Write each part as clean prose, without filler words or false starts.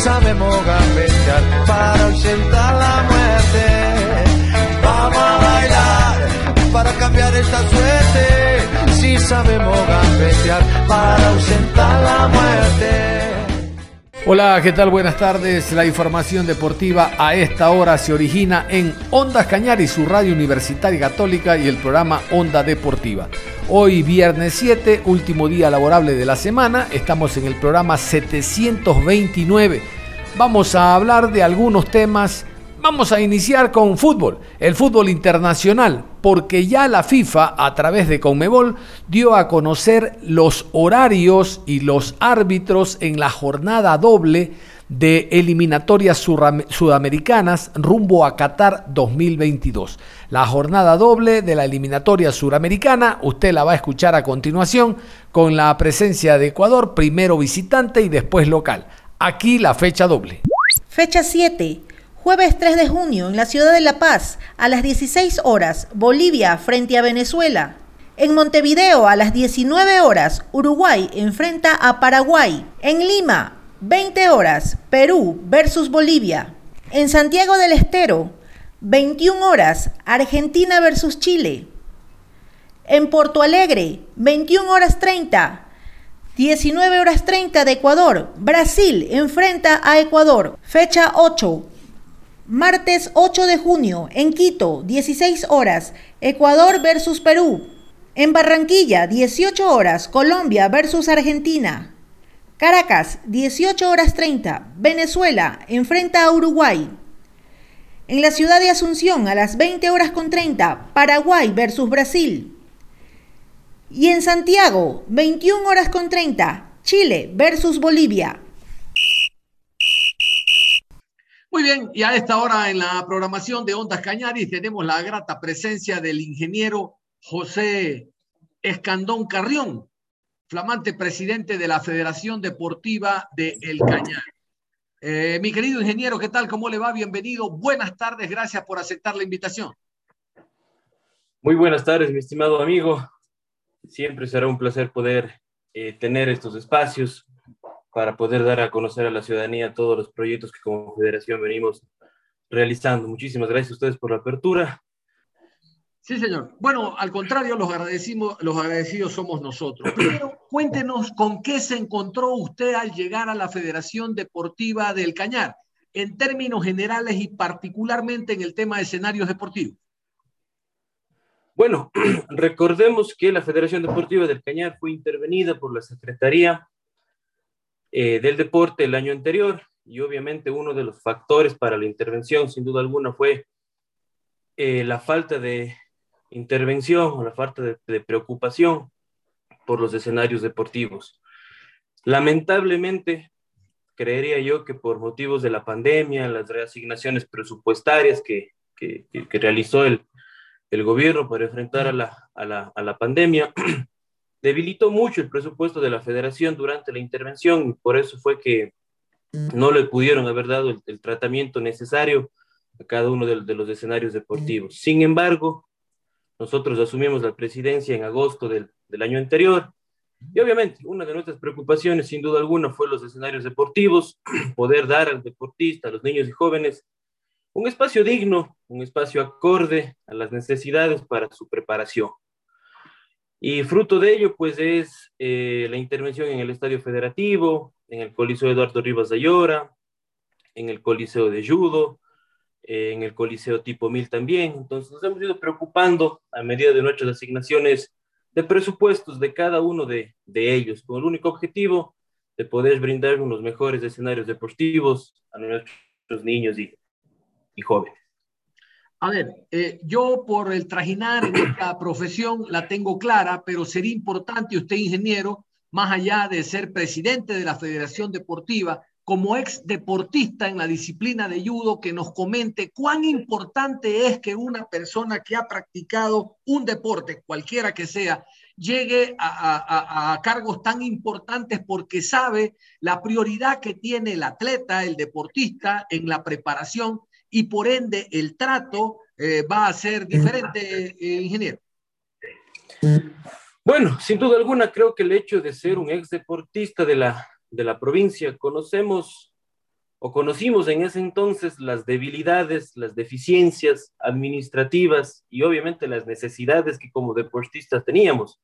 Sabemos gambetear para ausentar la muerte. Vamos a bailar para cambiar esta suerte. Si sabemos gambetear para ausentar la muerte. Hola, ¿qué tal? Buenas tardes. La información deportiva a esta hora se origina en Ondas Cañaris, su radio universitaria católica, y el programa Onda Deportiva. Hoy viernes 7, último día laborable de la semana, estamos en el programa 729. Vamos a hablar de algunos temas. Vamos a iniciar con fútbol, el fútbol internacional, porque ya la FIFA, a través de Conmebol, dio a conocer los horarios y los árbitros en la jornada doble de eliminatorias sudamericanas rumbo a Qatar 2022. La jornada doble de la eliminatoria suramericana, usted la va a escuchar a continuación, con la presencia de Ecuador, primero visitante y después local. Aquí la fecha doble. Fecha 7, jueves 3 de junio, en la ciudad de La Paz, a las 16 horas, Bolivia frente a Venezuela. En Montevideo, a las 19 horas, Uruguay enfrenta a Paraguay. En Lima, 20 horas, Perú versus Bolivia. En Santiago del Estero, 21 horas, Argentina versus Chile. En Porto Alegre, 21 horas 30, 19 horas 30 de Ecuador, Brasil enfrenta a Ecuador. Fecha 8, martes 8 de junio, en Quito, 16 horas, Ecuador versus Perú. En Barranquilla, 18 horas, Colombia versus Argentina. Caracas, 18 horas 30, Venezuela enfrenta a Uruguay. En la ciudad de Asunción, a las 20 horas con 30, Paraguay versus Brasil. Y en Santiago, 21 horas con 30, Chile versus Bolivia. Muy bien, y a esta hora en la programación de Ondas Cañaris tenemos la grata presencia del ingeniero José Escandón Carrión, flamante presidente de la Federación Deportiva de El Cañar. Mi querido ingeniero, ¿qué tal? ¿Cómo le va? Bienvenido. Buenas tardes, gracias por aceptar la invitación. Muy buenas tardes, mi estimado amigo. Siempre será un placer poder tener estos espacios para poder dar a conocer a la ciudadanía todos los proyectos que como federación venimos realizando. Muchísimas gracias a ustedes por la apertura. Sí, señor. Bueno, al contrario, los agradecidos somos nosotros. Primero, cuéntenos con qué se encontró usted al llegar a la Federación Deportiva del Cañar, en términos generales y particularmente en el tema de escenarios deportivos. Bueno, recordemos que la Federación Deportiva del Cañar fue intervenida por la Secretaría del Deporte el año anterior, y obviamente uno de los factores para la intervención, sin duda alguna, fue la falta de intervención o la falta de preocupación por los escenarios deportivos. Lamentablemente, creería yo que por motivos de la pandemia, las reasignaciones presupuestarias que realizó el gobierno para enfrentar a la pandemia, debilitó mucho el presupuesto de la federación durante la intervención, y por eso fue que no le pudieron haber dado el tratamiento necesario a cada uno de los escenarios deportivos. Sin embargo, nosotros asumimos la presidencia en agosto del año anterior, y obviamente una de nuestras preocupaciones, sin duda alguna, fue los escenarios deportivos, poder dar al deportista, a los niños y jóvenes, un espacio digno, un espacio acorde a las necesidades para su preparación. Y fruto de ello, pues, es la intervención en el Estadio Federativo, en el Coliseo Eduardo Rivas de Ayora, en el Coliseo de Judo, en el Coliseo Tipo Mil también. Entonces nos hemos ido preocupando a medida de nuestras asignaciones de presupuestos de cada uno de ellos, con el único objetivo de poder brindar unos mejores escenarios deportivos a nuestros niños y jóvenes. A ver, yo por el trajinar en esta profesión la tengo clara, pero sería importante usted, ingeniero, más allá de ser presidente de la Federación Deportiva, como ex deportista en la disciplina de judo, que nos comente cuán importante es que una persona que ha practicado un deporte, cualquiera que sea, llegue a cargos tan importantes, porque sabe la prioridad que tiene el atleta, el deportista en la preparación, y por ende el trato va a ser diferente, ingeniero. Bueno, sin duda alguna creo que el hecho de ser un ex deportista de la provincia, conocimos en ese entonces las debilidades, las deficiencias administrativas y obviamente las necesidades que como deportistas teníamos.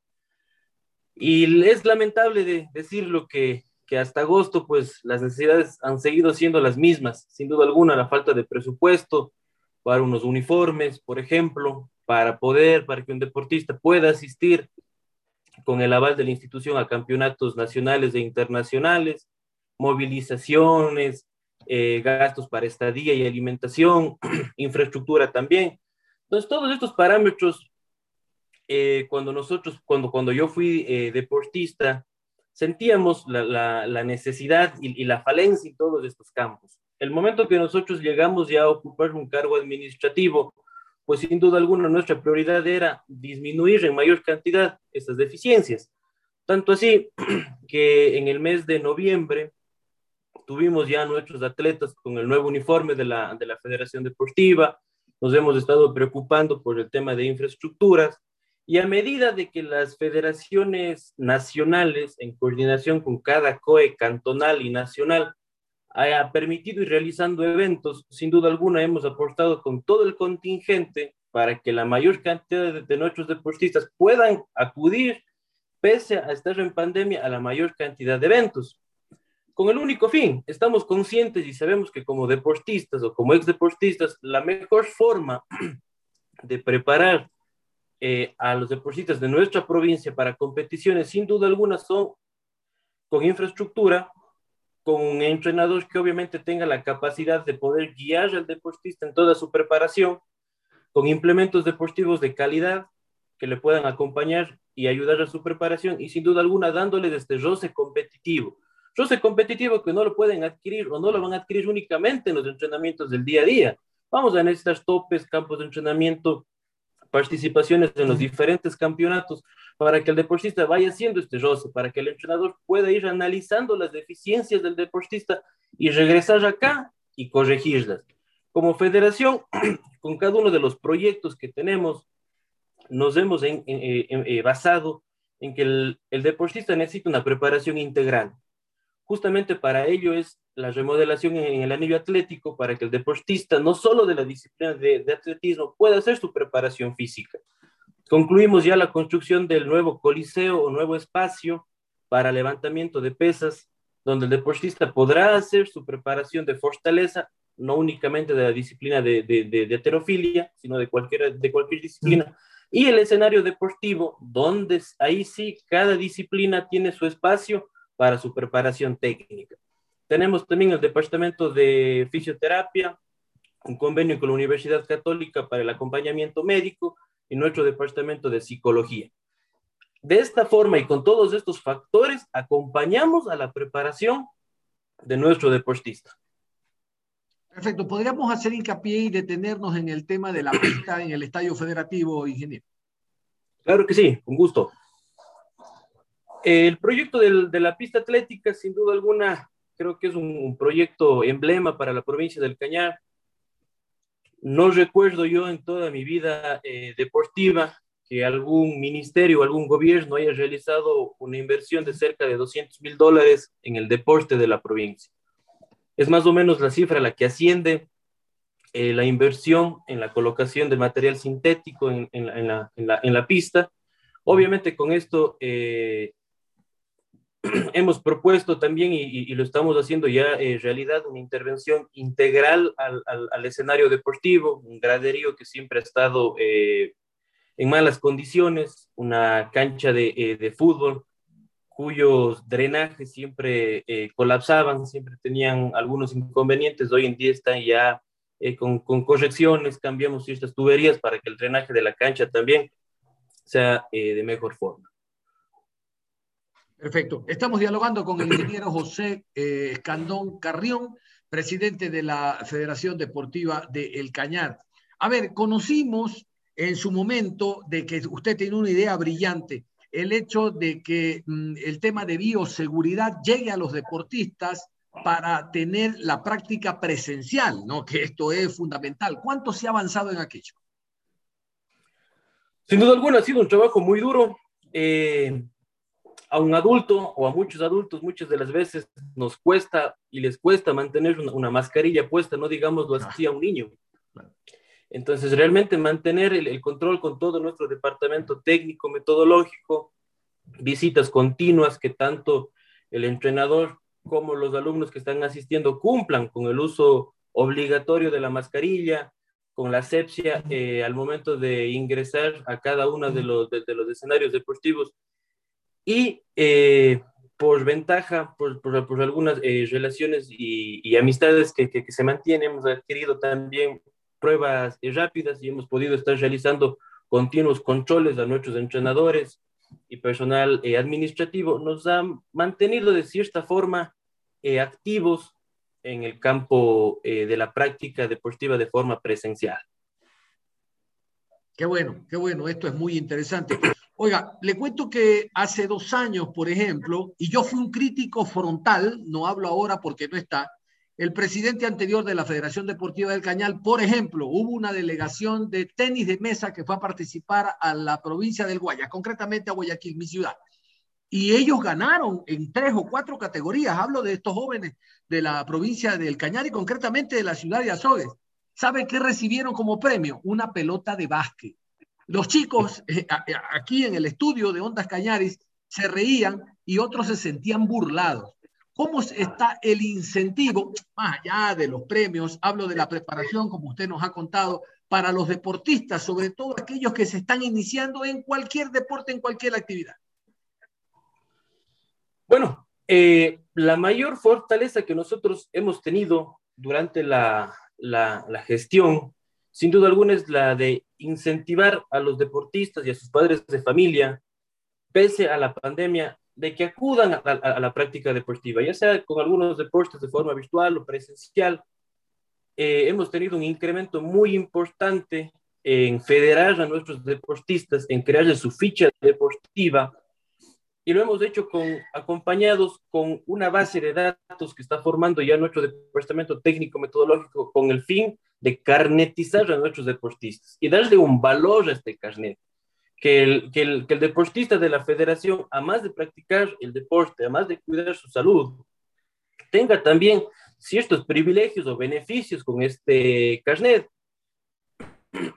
Y es lamentable decirlo que hasta agosto, pues, las necesidades han seguido siendo las mismas, sin duda alguna, la falta de presupuesto para unos uniformes, por ejemplo, para que un deportista pueda asistir con el aval de la institución a campeonatos nacionales e internacionales, movilizaciones, gastos para estadía y alimentación, infraestructura también. Entonces, todos estos parámetros, cuando yo fui deportista, sentíamos la necesidad y la falencia en todos estos campos. El momento que nosotros llegamos ya a ocupar un cargo administrativo, pues sin duda alguna nuestra prioridad era disminuir en mayor cantidad estas deficiencias. Tanto así que en el mes de noviembre tuvimos ya nuestros atletas con el nuevo uniforme de la Federación Deportiva. Nos hemos estado preocupando por el tema de infraestructuras. Y a medida de que las federaciones nacionales, en coordinación con cada COE cantonal y nacional, haya permitido ir realizando eventos, sin duda alguna hemos aportado con todo el contingente para que la mayor cantidad de nuestros deportistas puedan acudir, pese a estar en pandemia, a la mayor cantidad de eventos. Con el único fin, estamos conscientes y sabemos que como deportistas o como exdeportistas, la mejor forma de preparar a los deportistas de nuestra provincia para competiciones, sin duda alguna, son con infraestructura, con un entrenador que obviamente tenga la capacidad de poder guiar al deportista en toda su preparación, con implementos deportivos de calidad que le puedan acompañar y ayudar a su preparación, y sin duda alguna dándoles este roce competitivo que no lo pueden adquirir o no lo van a adquirir únicamente en los entrenamientos del día a día. Vamos a necesitar topes, campos de entrenamiento, participaciones en los diferentes campeonatos, para que el deportista vaya haciendo este roce, para que el entrenador pueda ir analizando las deficiencias del deportista y regresar acá y corregirlas. Como federación, con cada uno de los proyectos que tenemos, nos hemos basado en que el deportista necesita una preparación integral. Justamente para ello es la remodelación en el anillo atlético, para que el deportista, no solo de la disciplina de atletismo, pueda hacer su preparación física. Concluimos ya la construcción del nuevo coliseo o nuevo espacio para levantamiento de pesas, donde el deportista podrá hacer su preparación de fortaleza, no únicamente de la disciplina de halterofilia, sino de cualquier disciplina. Y el escenario deportivo, donde ahí sí cada disciplina tiene su espacio para su preparación técnica. Tenemos también el departamento de fisioterapia, un convenio con la Universidad Católica para el acompañamiento médico y nuestro departamento de psicología. De esta forma y con todos estos factores, acompañamos a la preparación de nuestro deportista. Perfecto. ¿Podríamos hacer hincapié y detenernos en el tema de la pista en el Estadio Federativo, ingeniero? Claro que sí, con gusto. El proyecto de la pista atlética, sin duda alguna, creo que es un proyecto emblema para la provincia del Cañar. No recuerdo yo en toda mi vida deportiva que algún ministerio o algún gobierno haya realizado una inversión de cerca de $200.000 en el deporte de la provincia. Es más o menos la cifra a la que asciende la inversión en la colocación de material sintético en la pista. Obviamente con esto hemos propuesto también, y lo estamos haciendo ya en realidad, una intervención integral al escenario deportivo, un graderío que siempre ha estado en malas condiciones, una cancha de fútbol cuyos drenajes siempre colapsaban, siempre tenían algunos inconvenientes. Hoy en día están ya con correcciones, cambiamos ciertas tuberías para que el drenaje de la cancha también sea de mejor forma. Perfecto. Estamos dialogando con el ingeniero José Escandón Carrión, presidente de la Federación Deportiva de El Cañar. A ver, conocimos en su momento de que usted tiene una idea brillante, el hecho de que el tema de bioseguridad llegue a los deportistas para tener la práctica presencial, ¿no? Que esto es fundamental. ¿Cuánto se ha avanzado en aquello? Sin duda alguna ha sido un trabajo muy duro. A un adulto o a muchos adultos muchas de las veces nos cuesta y les cuesta mantener una mascarilla puesta, no digámoslo así a un niño. Entonces realmente mantener el control con todo nuestro departamento técnico, metodológico, visitas continuas que tanto el entrenador como los alumnos que están asistiendo cumplan con el uso obligatorio de la mascarilla, con la asepsia al momento de ingresar a cada uno de los escenarios deportivos. Y por ventaja, por algunas relaciones y amistades que se mantienen, hemos adquirido también pruebas rápidas y hemos podido estar realizando continuos controles a nuestros entrenadores y personal administrativo. Nos han mantenido de cierta forma activos en el campo de la práctica deportiva de forma presencial. Qué bueno, esto es muy interesante. Oiga, le cuento que hace 2 años, por ejemplo, y yo fui un crítico frontal, no hablo ahora porque no está, el presidente anterior de la Federación Deportiva del Cañar, por ejemplo, hubo una delegación de tenis de mesa que fue a participar a la provincia del Guayas, concretamente a Guayaquil, mi ciudad. Y ellos ganaron en 3 o 4 categorías. Hablo de estos jóvenes de la provincia del Cañar y concretamente de la ciudad de Azogues. ¿Saben qué recibieron como premio? Una pelota de básquet. Los chicos aquí en el estudio de Ondas Cañaris se reían y otros se sentían burlados. ¿Cómo está el incentivo, más allá de los premios? Hablo de la preparación, como usted nos ha contado, para los deportistas, sobre todo aquellos que se están iniciando en cualquier deporte, en cualquier actividad. Bueno, la mayor fortaleza que nosotros hemos tenido durante la gestión, sin duda alguna, es la de incentivar a los deportistas y a sus padres de familia, pese a la pandemia, de que acudan a la práctica deportiva, ya sea con algunos deportes de forma virtual o presencial. Hemos tenido un incremento muy importante en federar a nuestros deportistas, en crearles su ficha deportiva, y lo hemos hecho acompañados con una base de datos que está formando ya nuestro departamento técnico-metodológico con el fin de carnetizar a nuestros deportistas y darle un valor a este carnet. Que el deportista de la federación, además de practicar el deporte, además de cuidar su salud, tenga también ciertos privilegios o beneficios con este carnet.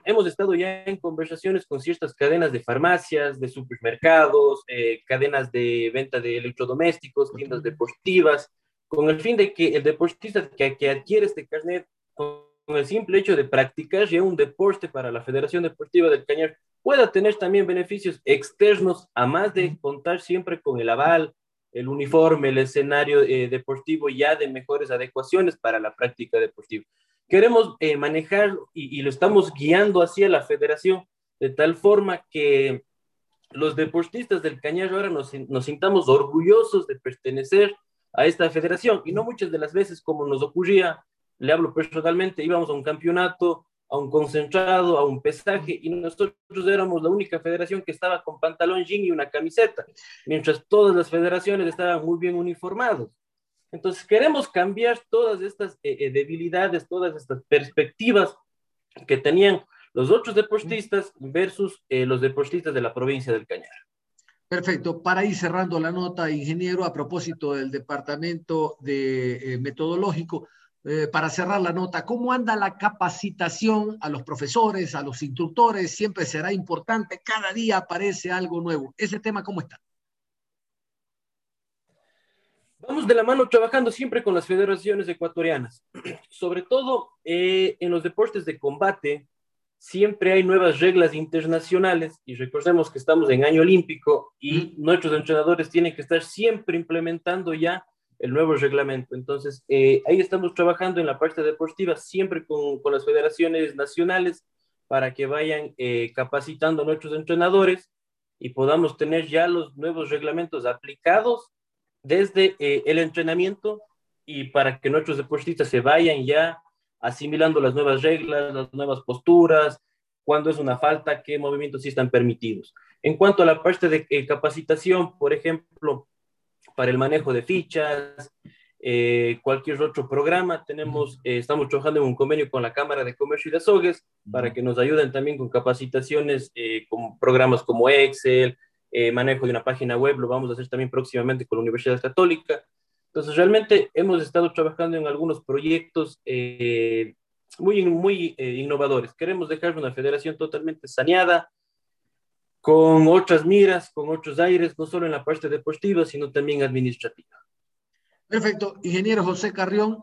Hemos estado ya en conversaciones con ciertas cadenas de farmacias, de supermercados, cadenas de venta de electrodomésticos, tiendas deportivas, con el fin de que el deportista que adquiere este carnet, con el simple hecho de practicar ya un deporte para la Federación Deportiva del Cañar, pueda tener también beneficios externos, a más de contar siempre con el aval, el uniforme, el escenario deportivo ya de mejores adecuaciones para la práctica deportiva. Queremos manejar y lo estamos guiando hacia la federación de tal forma que los deportistas del Cañar ahora nos sintamos orgullosos de pertenecer a esta federación, y no muchas de las veces, como nos ocurría, le hablo personalmente, íbamos a un campeonato, a un concentrado, a un pesaje, y nosotros éramos la única federación que estaba con pantalón jean y una camiseta, mientras todas las federaciones estaban muy bien uniformados. Entonces queremos cambiar todas estas debilidades, todas estas perspectivas que tenían los otros deportistas versus los deportistas de la provincia del Cañar. Perfecto. Para ir cerrando la nota, ingeniero, a propósito del departamento de metodológico, para cerrar la nota, ¿cómo anda la capacitación a los profesores, a los instructores? Siempre será importante, cada día aparece algo nuevo. ¿Ese tema cómo está? Vamos de la mano trabajando siempre con las federaciones ecuatorianas. Sobre todo en los deportes de combate, siempre hay nuevas reglas internacionales, y recordemos que estamos en año olímpico y nuestros entrenadores tienen que estar siempre implementando ya el nuevo reglamento. Entonces, ahí estamos trabajando en la parte deportiva, siempre con las federaciones nacionales, para que vayan capacitando a nuestros entrenadores y podamos tener ya los nuevos reglamentos aplicados desde el entrenamiento, y para que nuestros deportistas se vayan ya asimilando las nuevas reglas, las nuevas posturas, cuándo es una falta, qué movimientos sí están permitidos. En cuanto a la parte de capacitación, por ejemplo, para el manejo de fichas, cualquier otro programa, estamos trabajando en un convenio con la Cámara de Comercio y de Azogues para que nos ayuden también con capacitaciones con programas como Excel, manejo de una página web, lo vamos a hacer también próximamente con la Universidad Católica. Entonces realmente hemos estado trabajando en algunos proyectos muy innovadores. Queremos dejar una federación totalmente saneada, con otras miras, con otros aires, no solo en la parte deportiva, sino también administrativa. Perfecto, ingeniero José Carrión,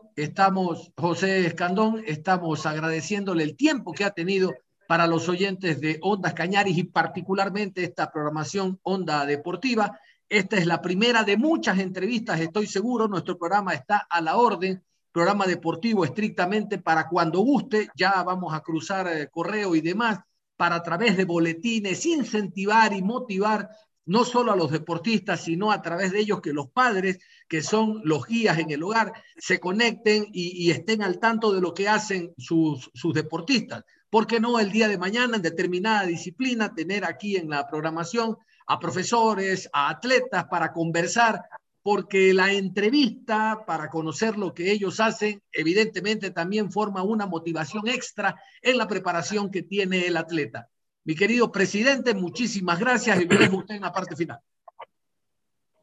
José Escandón, estamos agradeciéndole el tiempo que ha tenido para los oyentes de Ondas Cañaris y particularmente esta programación Onda Deportiva. Esta es la primera de muchas entrevistas, estoy seguro. Nuestro programa está a la orden, programa deportivo estrictamente para cuando guste. Ya vamos a cruzar correo y demás para, a través de boletines, incentivar y motivar no solo a los deportistas, sino a través de ellos, que los padres, que son los guías en el hogar, se conecten y estén al tanto de lo que hacen sus deportistas. ¿Por qué no el día de mañana, en determinada disciplina, tener aquí en la programación a profesores, a atletas, para conversar? Porque la entrevista, para conocer lo que ellos hacen, evidentemente también forma una motivación extra en la preparación que tiene el atleta. Mi querido presidente, muchísimas gracias y veremos usted en la parte final.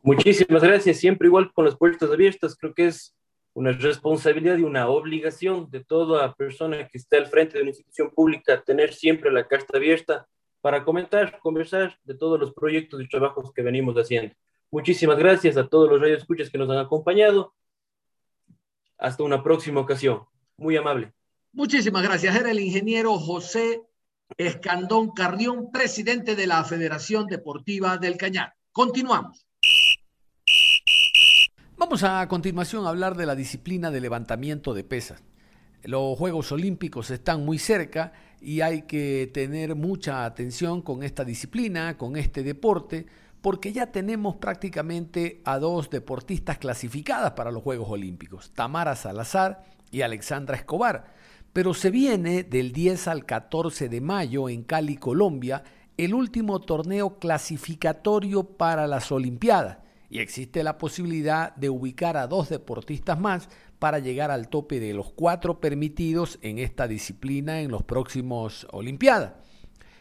Muchísimas gracias, siempre igual con las puertas abiertas. Creo que es una responsabilidad y una obligación de toda persona que está al frente de una institución pública tener siempre la carta abierta para comentar, conversar de todos los proyectos y trabajos que venimos haciendo. Muchísimas gracias a todos los radioescuchas que nos han acompañado. Hasta una próxima ocasión. Muy amable. Muchísimas gracias. Era el ingeniero José Escandón Carrión, presidente de la Federación Deportiva del Cañar. Continuamos. Vamos a continuación a hablar de la disciplina de levantamiento de pesas. Los Juegos Olímpicos están muy cerca y hay que tener mucha atención con esta disciplina, con este deporte, porque ya tenemos prácticamente a dos deportistas clasificadas para los Juegos Olímpicos, Tamara Salazar y Alexandra Escobar. Pero se viene del 10 al 14 de mayo en Cali, Colombia, el último torneo clasificatorio para las Olimpiadas, y existe la posibilidad de ubicar a dos deportistas más para llegar al tope de los 4 permitidos en esta disciplina en los próximos Olimpiadas.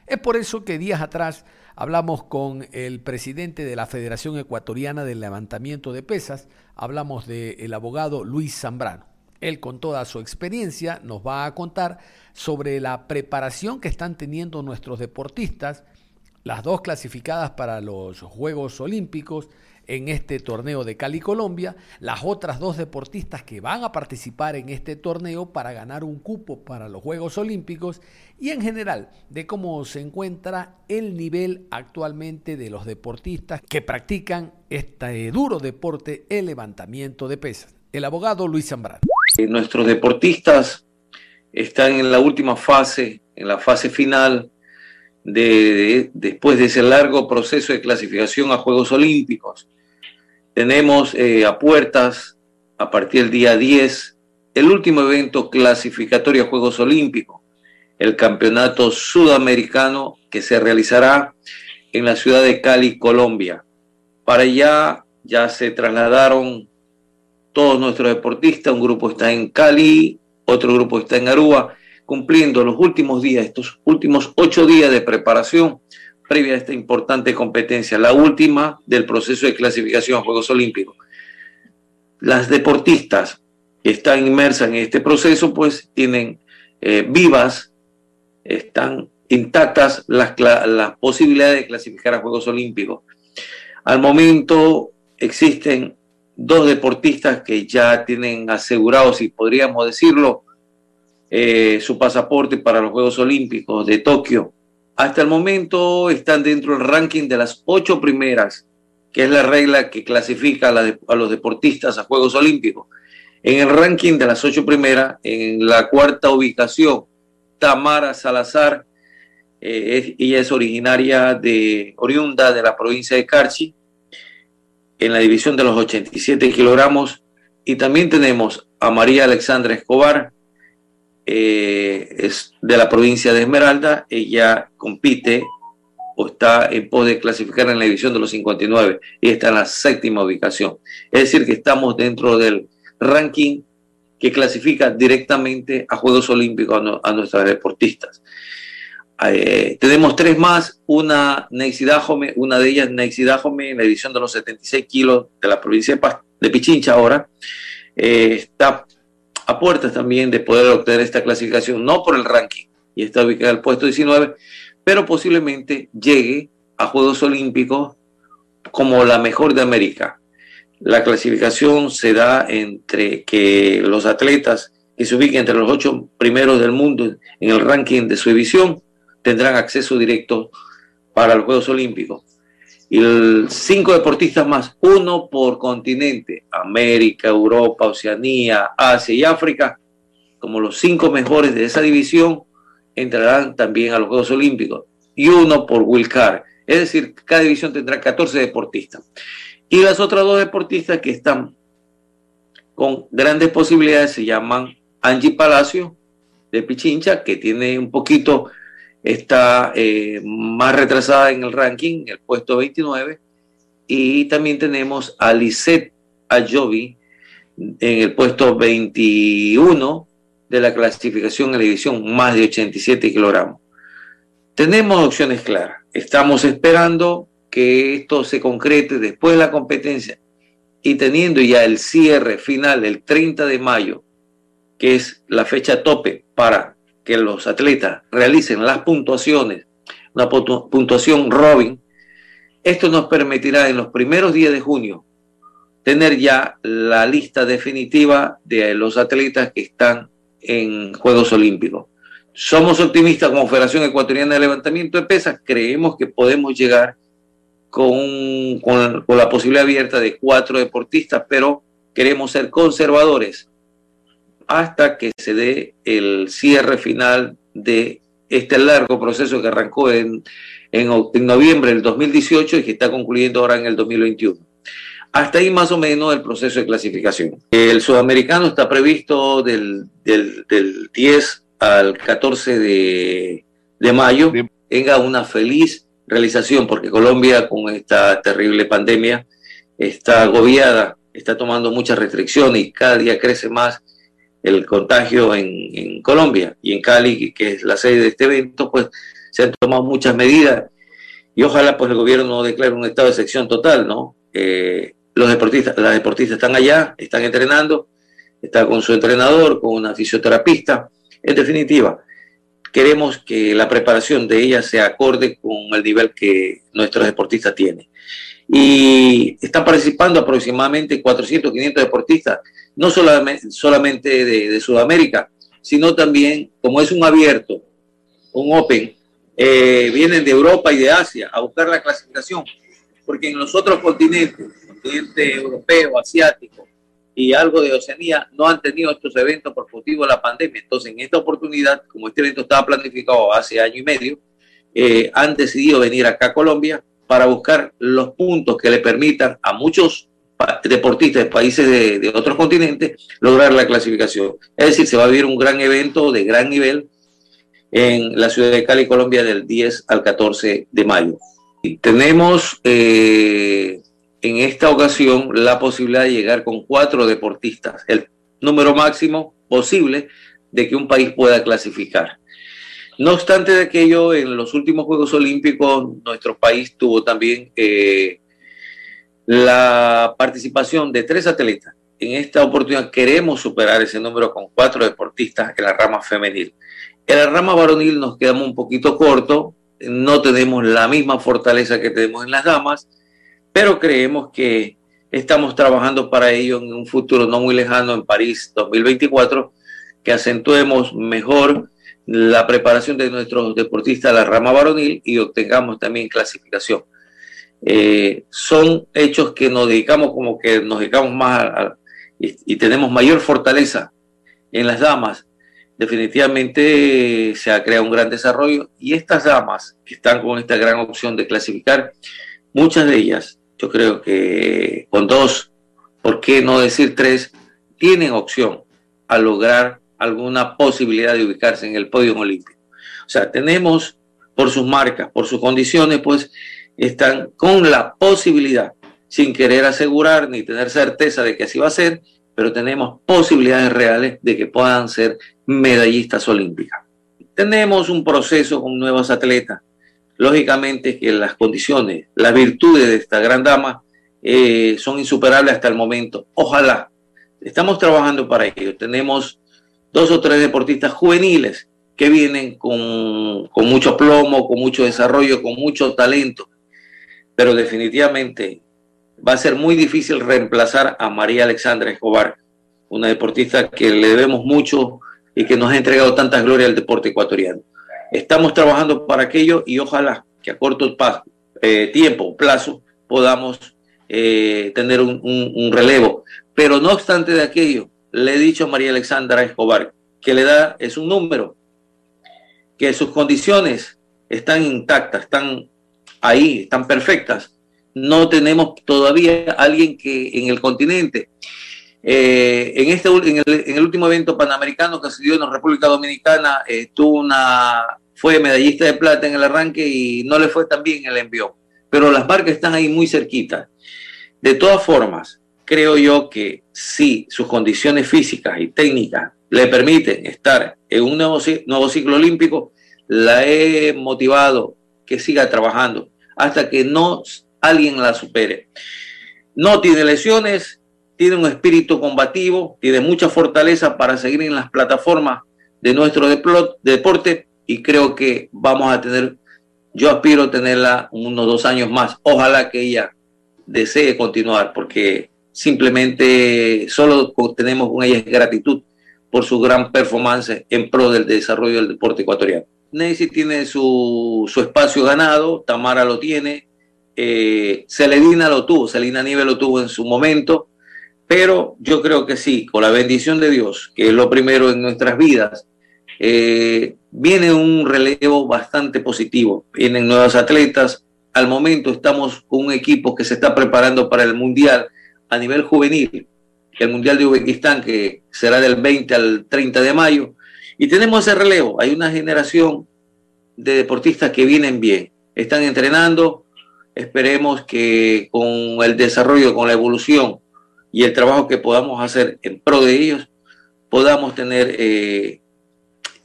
Es por eso que días atrás hablamos con el presidente de la Federación Ecuatoriana del Levantamiento de Pesas, hablamos del abogado Luis Zambrano. Él, con toda su experiencia, nos va a contar sobre la preparación que están teniendo nuestros deportistas, las dos clasificadas para los Juegos Olímpicos en este torneo de Cali, Colombia, las otras dos deportistas que van a participar en este torneo para ganar un cupo para los Juegos Olímpicos, y en general de cómo se encuentra el nivel actualmente de los deportistas que practican este duro deporte, el levantamiento de pesas. El abogado Luis Zambrano. Nuestros deportistas están en la última fase, en la fase final, después de ese largo proceso de clasificación a Juegos Olímpicos. Tenemos a puertas, a partir del día 10, el último evento clasificatorio a Juegos Olímpicos, el Campeonato Sudamericano, que se realizará en la ciudad de Cali, Colombia. Para allá ya se trasladaron todos nuestros deportistas. Un grupo está en Cali, otro grupo está en Aruba, cumpliendo los últimos días, estos últimos 8 días de preparación previa a esta importante competencia, la última del proceso de clasificación a Juegos Olímpicos. Las deportistas que están inmersas en este proceso, pues tienen vivas, están intactas las posibilidades de clasificar a Juegos Olímpicos. Al momento existen 2 deportistas que ya tienen asegurados, si podríamos decirlo, su pasaporte para los Juegos Olímpicos de Tokio. Hasta el momento están dentro del ranking de las 8 primeras que es la regla que clasifica a los deportistas a Juegos Olímpicos. En el ranking de las 8 primeras, en la 4ª ubicación, Tamara Salazar, ella es oriunda de la provincia de Carchi, en la división de los 87 kilogramos. Y también tenemos a María Alexandra Escobar, es de la provincia de Esmeralda. Ella compite o está en pos de clasificar en la división de los 59 y está en la 7ª ubicación. Es decir, que estamos dentro del ranking que clasifica directamente a Juegos Olímpicos a nuestras deportistas. Tenemos 3 más, una de ellas Nexidájome, en la división de los 76 kilos de la provincia de Pichincha ahora. Está a puertas también de poder obtener esta clasificación, no por el ranking, y está ubicada en el puesto 19, pero posiblemente llegue a Juegos Olímpicos como la mejor de América. La clasificación se da entre que los atletas que se ubiquen entre los 8 primeros del mundo en el ranking de su división tendrán acceso directo para los Juegos Olímpicos. Y 5 deportistas más, 1 por continente, América, Europa, Oceanía, Asia y África, como los 5 mejores de esa división, entrarán también a los Juegos Olímpicos, y 1 por wildcard. Es decir, cada división tendrá 14 deportistas. Y las otras 2 deportistas que están con grandes posibilidades se llaman Angie Palacio, de Pichincha, que tiene un poquito... está más retrasada en el ranking, en el puesto 29, y también tenemos a Lisette Ajobi en el puesto 21 de la clasificación en la división más de 87 kilogramos. Tenemos opciones claras, estamos esperando que esto se concrete después de la competencia y teniendo ya el cierre final el 30 de mayo, que es la fecha tope para que los atletas realicen las puntuaciones, una puntuación Robin. Esto nos permitirá en los primeros días de junio tener ya la lista definitiva de los atletas que están en Juegos Olímpicos. Somos optimistas como Federación Ecuatoriana del Levantamiento de Pesas, creemos que podemos llegar con la posibilidad abierta de 4 deportistas, pero queremos ser conservadores hasta que se dé el cierre final de este largo proceso que arrancó en noviembre del 2018 y que está concluyendo ahora en el 2021. Hasta ahí más o menos el proceso de clasificación. El sudamericano está previsto del 10 al 14 de mayo. Tenga una feliz realización, porque Colombia, con esta terrible pandemia, está agobiada, está tomando muchas restricciones y cada día crece más el contagio en Colombia, y en Cali, que es la sede de este evento, pues se han tomado muchas medidas y ojalá pues el gobierno no declare un estado de excepción total, ¿no? Las deportistas están allá, están entrenando, están con su entrenador, con una fisioterapista. En definitiva, queremos que la preparación de ellas se acorde con el nivel que nuestros deportistas tienen. Y están participando aproximadamente 400, 500 deportistas, no solamente de Sudamérica, sino también, como es un abierto, un open, vienen de Europa y de Asia a buscar la clasificación, porque en los otros continentes, continente europeo, asiático y algo de Oceanía, no han tenido estos eventos por motivo de la pandemia. Entonces, en esta oportunidad, como este evento estaba planificado hace año y medio, han decidido venir acá a Colombia para buscar los puntos que le permitan a muchos deportistas de países de otros continentes lograr la clasificación. Es decir, se va a vivir un gran evento de gran nivel en la ciudad de Cali, Colombia, del 10 al 14 de mayo. Y tenemos en esta ocasión la posibilidad de llegar con 4 deportistas, el número máximo posible de que un país pueda clasificar. No obstante de aquello, en los últimos Juegos Olímpicos nuestro país tuvo también la participación de 3 atletas. En esta oportunidad queremos superar ese número con 4 deportistas en la rama femenil. En la rama varonil nos quedamos un poquito corto, no tenemos la misma fortaleza que tenemos en las damas, pero creemos que estamos trabajando para ello en un futuro no muy lejano, en París 2024, que acentuemos mejor la preparación de nuestros deportistas a la rama varonil y obtengamos también clasificación. son hechos que nos dedicamos más y tenemos mayor fortaleza. En las damas definitivamente se ha creado un gran desarrollo, y estas damas que están con esta gran opción de clasificar, muchas de ellas, yo creo que con 2, por qué no decir 3, tienen opción a lograr alguna posibilidad de ubicarse en el podio olímpico. O sea, tenemos, por sus marcas, por sus condiciones, pues están con la posibilidad, sin querer asegurar ni tener certeza de que así va a ser, pero tenemos posibilidades reales de que puedan ser medallistas olímpicas. Tenemos un proceso con nuevas atletas. Lógicamente que las condiciones, las virtudes de esta gran dama son insuperables hasta el momento. Ojalá. Estamos trabajando para ello. Tenemos 2 o 3 deportistas juveniles que vienen con mucho plomo, con mucho desarrollo, con mucho talento. Pero definitivamente va a ser muy difícil reemplazar a María Alexandra Escobar, una deportista que le debemos mucho y que nos ha entregado tantas glorias al deporte ecuatoriano. Estamos trabajando para aquello y ojalá que a corto plazo podamos tener un relevo. Pero no obstante de aquello, le he dicho a María Alexandra Escobar que la edad es un número, que sus condiciones están intactas, están ahí, están perfectas. No tenemos todavía alguien que en el continente, en el último evento panamericano que se dio en la República Dominicana, fue medallista de plata en el arranque y no le fue tan bien el envío. Pero las marcas están ahí muy cerquitas. De todas formas, creo yo que si sus condiciones físicas y técnicas le permiten estar en un nuevo ciclo olímpico, la he motivado que siga trabajando hasta que no alguien la supere. No tiene lesiones, tiene un espíritu combativo, tiene mucha fortaleza para seguir en las plataformas de nuestro deporte, y creo que vamos a tener, yo aspiro a tenerla unos 2 años más. Ojalá que ella desee continuar, porque simplemente solo tenemos con ella gratitud por su gran performance en pro del desarrollo del deporte ecuatoriano. Nancy tiene su espacio ganado, Tamara lo tiene, Celedina lo tuvo, Celina Nivel lo tuvo en su momento, pero yo creo que sí, con la bendición de Dios, que es lo primero en nuestras vidas, viene un relevo bastante positivo, vienen nuevas atletas. Al momento estamos con un equipo que se está preparando para el Mundial a nivel juvenil, el Mundial de Uzbekistán, que será del 20 al 30 de mayo, y tenemos ese relevo. Hay una generación de deportistas que vienen bien, están entrenando. Esperemos que con el desarrollo, con la evolución y el trabajo que podamos hacer en pro de ellos, podamos tener,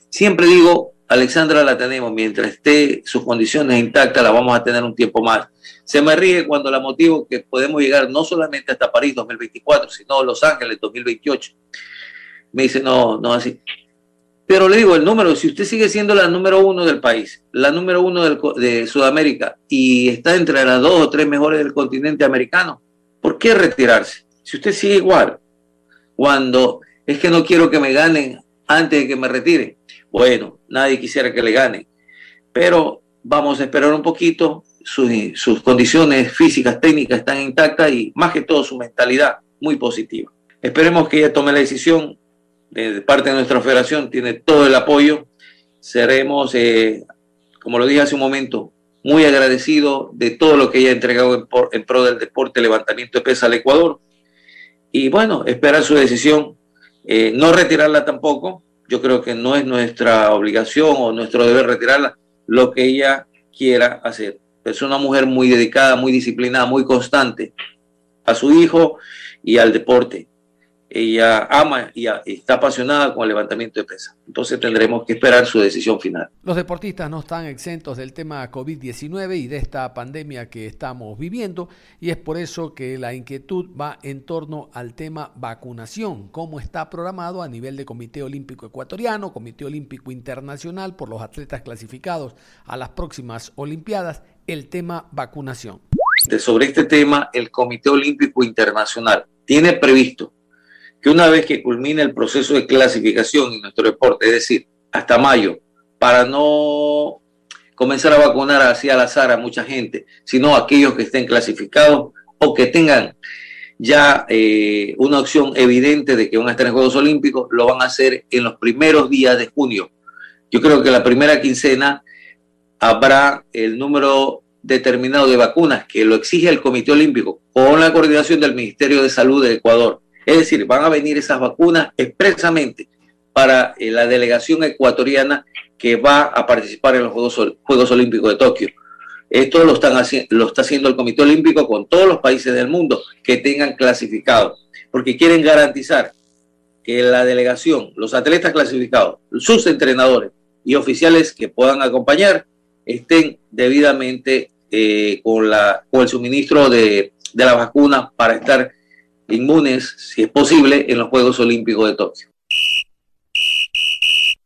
siempre digo, Alexandra la tenemos, mientras esté sus condiciones intactas la vamos a tener un tiempo más. Se me ríe cuando la motivo que podemos llegar no solamente hasta París 2024, sino Los Ángeles 2028. Me dice, no así. Pero le digo, el número, si usted sigue siendo la número 1 del país, la número 1 de Sudamérica, y está entre las 2 o 3 mejores del continente americano, ¿por qué retirarse? Si usted sigue igual, cuando es que no quiero que me ganen antes de que me retiren. Bueno, nadie quisiera que le ganen, pero vamos a esperar un poquito. Sus condiciones físicas, técnicas están intactas, y más que todo su mentalidad muy positiva. Esperemos que ella tome la decisión. De parte de nuestra federación tiene todo el apoyo. Seremos, como lo dije hace un momento, muy agradecidos de todo lo que ella ha entregado en pro del deporte levantamiento de pesas al Ecuador, y bueno, esperar su decisión, no retirarla tampoco. Yo creo que no es nuestra obligación o nuestro deber retirarla, lo que ella quiera hacer. Es una mujer muy dedicada, muy disciplinada, muy constante a su hijo y al deporte. Ella ama y está apasionada con el levantamiento de pesas. Entonces tendremos que esperar su decisión final. Los deportistas no están exentos del tema COVID-19 y de esta pandemia que estamos viviendo, y es por eso que la inquietud va en torno al tema vacunación, cómo está programado a nivel de Comité Olímpico Ecuatoriano, Comité Olímpico Internacional, por los atletas clasificados a las próximas Olimpiadas, el tema vacunación. Sobre este tema, el Comité Olímpico Internacional tiene previsto que una vez que culmine el proceso de clasificación en nuestro deporte, es decir, hasta mayo, para no comenzar a vacunar así al azar a mucha gente, sino a aquellos que estén clasificados o que tengan ya una opción evidente de que van a estar en Juegos Olímpicos. Lo van a hacer en los primeros días de junio. Yo creo que la primera quincena habrá el número determinado de vacunas que lo exige el Comité Olímpico con la coordinación del Ministerio de Salud de Ecuador. Es decir, van a venir esas vacunas expresamente para la delegación ecuatoriana que va a participar en los Juegos Olímpicos de Tokio. Esto lo está haciendo el Comité Olímpico con todos los países del mundo que tengan clasificados, porque quieren garantizar que la delegación, los atletas clasificados, sus entrenadores y oficiales que puedan acompañar estén debidamente con el suministro de las vacunas para estar inmunes, si es posible, en los Juegos Olímpicos de Tokio.